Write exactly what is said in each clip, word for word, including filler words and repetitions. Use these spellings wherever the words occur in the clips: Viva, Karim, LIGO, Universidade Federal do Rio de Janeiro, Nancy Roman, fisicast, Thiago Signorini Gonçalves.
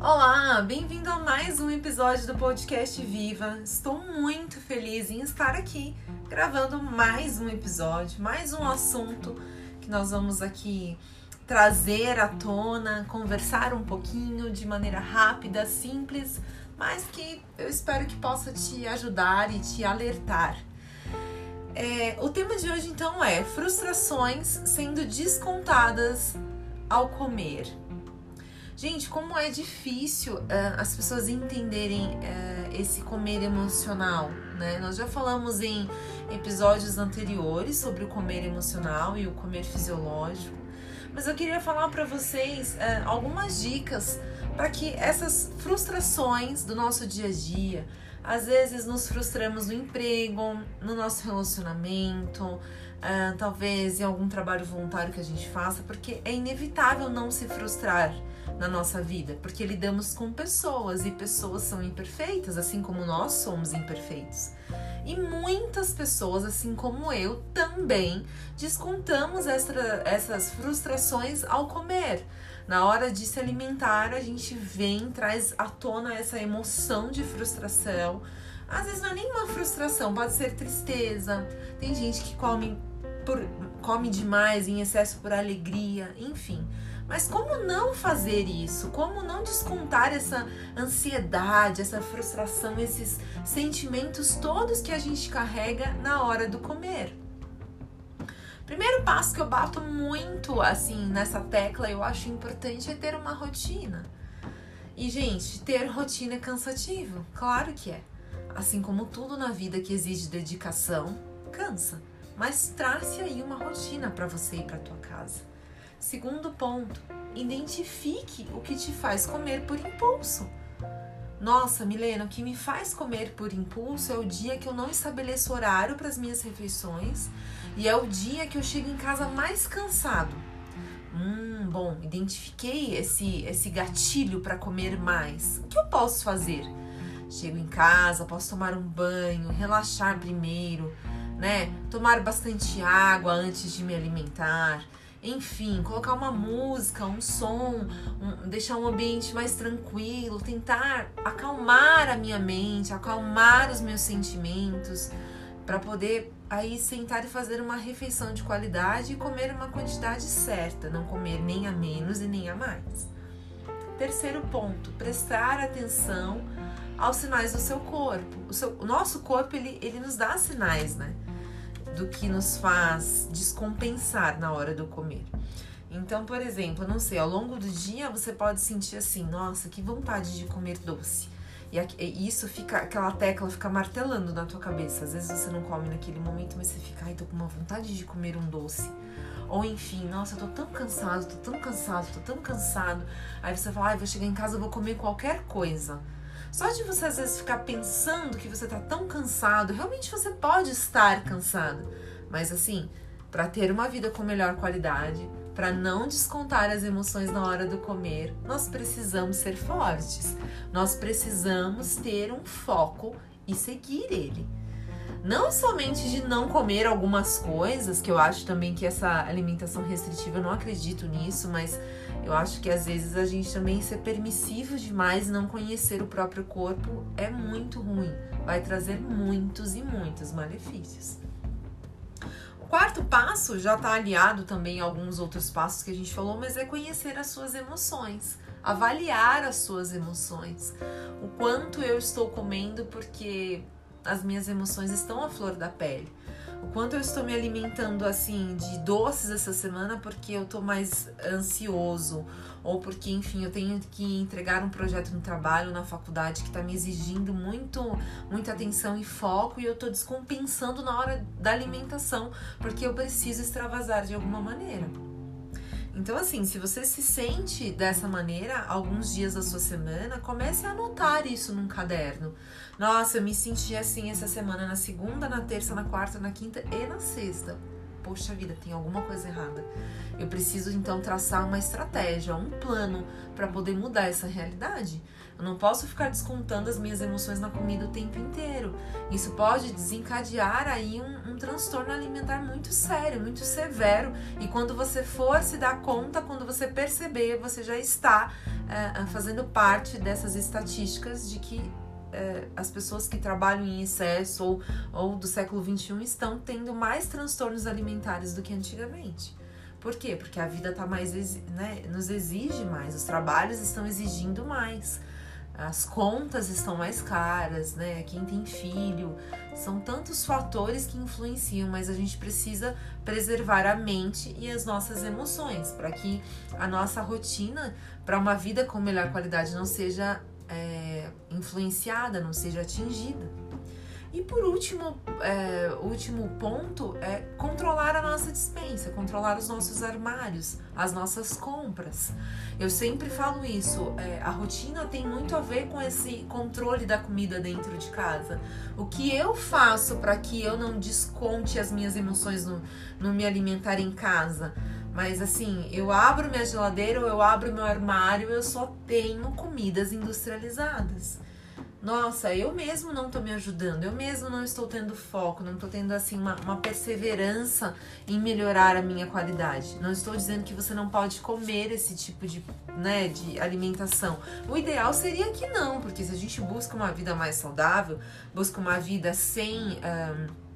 Olá, bem-vindo a mais um episódio do podcast Viva. Estou muito feliz em estar aqui gravando mais um episódio, mais um assunto que nós vamos aqui trazer à tona, conversar um pouquinho de maneira rápida, simples, mas que eu espero que possa te ajudar e te alertar. É, o tema de hoje então é frustrações sendo descontadas ao comer. Gente, como é difícil uh, as pessoas entenderem uh, esse comer emocional, né? Nós já falamos em episódios anteriores sobre o comer emocional e o comer fisiológico, mas eu queria falar para vocês uh, algumas dicas para que essas frustrações do nosso dia a dia, às vezes nos frustramos no emprego, no nosso relacionamento, uh, talvez em algum trabalho voluntário que a gente faça, porque é inevitável não se frustrar na nossa vida, porque lidamos com pessoas e pessoas são imperfeitas, assim como nós somos imperfeitos. E muitas pessoas, assim como eu, também descontamos essa, essas frustrações ao comer. Na hora de se alimentar, a gente vem, traz à tona essa emoção de frustração. Às vezes não é nenhuma frustração, pode ser tristeza. Tem gente que come, por, come demais, em excesso por alegria, enfim. Mas como não fazer isso? Como não descontar essa ansiedade, essa frustração, esses sentimentos todos que a gente carrega na hora do comer? Primeiro passo que eu bato muito assim nessa tecla, eu acho importante, é ter uma rotina. E, gente, ter rotina é cansativo, claro que é. Assim como tudo na vida que exige dedicação, cansa. Mas trace aí uma rotina para você e para tua casa. Segundo ponto, identifique o que te faz comer por impulso. Nossa, Milena, o que me faz comer por impulso é o dia que eu não estabeleço horário para as minhas refeições e é o dia que eu chego em casa mais cansado. Hum, bom, identifiquei esse, esse gatilho para comer mais. O que eu posso fazer? Chego em casa, posso tomar um banho, relaxar primeiro, né? Tomar bastante água antes de me alimentar. Enfim, colocar uma música, um som, um, deixar um ambiente mais tranquilo, tentar acalmar a minha mente, acalmar os meus sentimentos, para poder aí sentar e fazer uma refeição de qualidade e comer uma quantidade certa, não comer nem a menos e nem a mais. Terceiro ponto, prestar atenção aos sinais do seu corpo. O, seu, o nosso corpo, ele, ele nos dá sinais, né? Do que nos faz descompensar na hora do comer. Então, por exemplo, eu não sei, ao longo do dia você pode sentir assim, nossa, que vontade de comer doce. E isso fica, aquela tecla fica martelando na tua cabeça. Às vezes você não come naquele momento, mas você fica, ai, tô com uma vontade de comer um doce. Ou enfim, nossa, eu tô tão cansado, tô tão cansado, tô tão cansado. Aí você fala, ai, vou chegar em casa, eu vou comer qualquer coisa. Só de você, às vezes, ficar pensando que você tá tão cansado, realmente você pode estar cansado. Mas, assim, para ter uma vida com melhor qualidade, para não descontar as emoções na hora do comer, nós precisamos ser fortes. Nós precisamos ter um foco e seguir ele. Não somente de não comer algumas coisas, que eu acho também que essa alimentação restritiva, eu não acredito nisso, mas eu acho que às vezes a gente também ser permissivo demais e não conhecer o próprio corpo é muito ruim, vai trazer muitos e muitos malefícios. O quarto passo já está aliado também a alguns outros passos que a gente falou, mas é conhecer as suas emoções. Avaliar as suas emoções. O quanto eu estou comendo porque as minhas emoções estão à flor da pele. O quanto eu estou me alimentando assim de doces essa semana porque eu tô mais ansioso ou porque, enfim, eu tenho que entregar um projeto no trabalho, na faculdade, que tá me exigindo muito, muita atenção e foco, e eu tô descompensando na hora da alimentação porque eu preciso extravasar de alguma maneira. Então, assim, se você se sente dessa maneira alguns dias da sua semana, comece a anotar isso num caderno. Nossa, eu me senti assim essa semana, na segunda, na terça, na quarta, na quinta e na sexta. poxa vida, tem alguma coisa errada. Eu preciso então traçar uma estratégia, um plano para poder mudar essa realidade. Eu não posso ficar descontando as minhas emoções na comida o tempo inteiro. Isso pode desencadear aí um, um transtorno alimentar muito sério, muito severo. E quando você for se dar conta, quando você perceber, você já está é, fazendo parte dessas estatísticas de que as pessoas que trabalham em excesso ou, ou do século vinte e um estão tendo mais transtornos alimentares do que antigamente. Por quê? Porque a vida tá mais, né, nos exige mais, os trabalhos estão exigindo mais, as contas estão mais caras, né? Quem tem filho, são tantos fatores que influenciam, mas a gente precisa preservar a mente e as nossas emoções para que a nossa rotina para uma vida com melhor qualidade não seja É, influenciada, não seja atingida. E por último, é, último ponto é controlar a nossa despensa, controlar os nossos armários, as nossas compras. Eu sempre falo isso, é, a rotina tem muito a ver com esse controle da comida dentro de casa. O que eu faço para que eu não desconte as minhas emoções no, no me alimentar em casa? Mas assim, eu abro minha geladeira ou eu abro meu armário, eu só tenho comidas industrializadas. Nossa, eu mesmo não tô me ajudando, eu mesmo não estou tendo foco, não tô tendo assim uma, uma perseverança em melhorar a minha qualidade. Não estou dizendo que você não pode comer esse tipo de, né, de alimentação. O ideal seria que não, porque se a gente busca uma vida mais saudável, busca uma vida sem Um,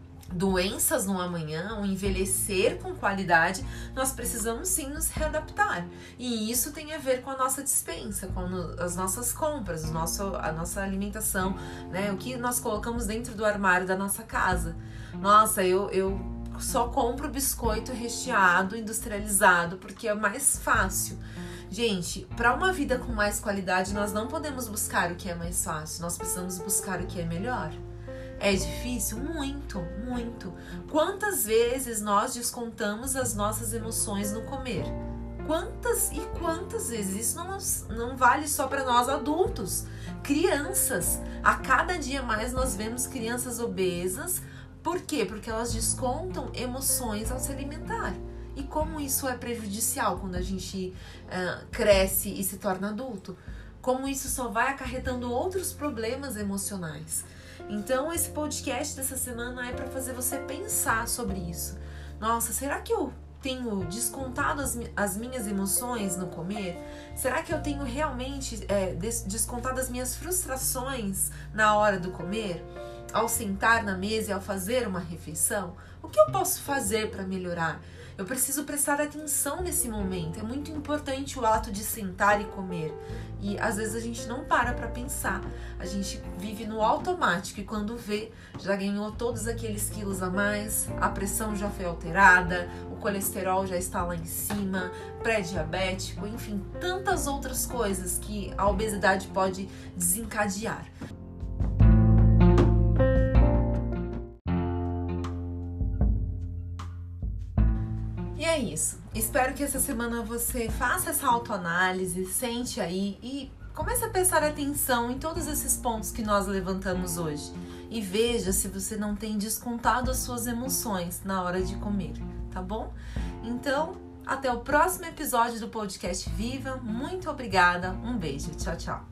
doenças no amanhã, o envelhecer com qualidade, nós precisamos sim nos readaptar. E isso tem a ver com a nossa despensa, com as nossas compras, o nosso, a nossa alimentação, né? O que nós colocamos dentro do armário da nossa casa. Nossa, eu, eu só compro biscoito recheado, industrializado, porque é mais fácil. Gente, para uma vida com mais qualidade, nós não podemos buscar o que é mais fácil, nós precisamos buscar o que é melhor. É difícil? Muito, muito. Quantas vezes nós descontamos as nossas emoções no comer? Quantas e quantas vezes? Isso não, não vale só para nós adultos. Crianças. A cada dia mais nós vemos crianças obesas. Por quê? Porque elas descontam emoções ao se alimentar. E como isso é prejudicial quando a gente uh, cresce e se torna adulto? Como isso só vai acarretando outros problemas emocionais. Então, esse podcast dessa semana é para fazer você pensar sobre isso. Nossa, será que eu tenho descontado as, as minhas emoções no comer? Será que eu tenho realmente é, des- descontado as minhas frustrações na hora do comer? Ao sentar na mesa e ao fazer uma refeição? O que eu posso fazer para melhorar? Eu preciso prestar atenção nesse momento. É muito importante o ato de sentar e comer. E às vezes a gente não para para pensar. A gente vive no automático e quando vê, já ganhou todos aqueles quilos a mais, a pressão já foi alterada, o colesterol já está lá em cima, pré-diabético, enfim, tantas outras coisas que a obesidade pode desencadear. E é isso. Espero que essa semana você faça essa autoanálise, sente aí e comece a prestar atenção em todos esses pontos que nós levantamos hoje. E veja se você não tem descontado as suas emoções na hora de comer, tá bom? Então, até o próximo episódio do podcast Viva. Muito obrigada. Um beijo. Tchau, tchau.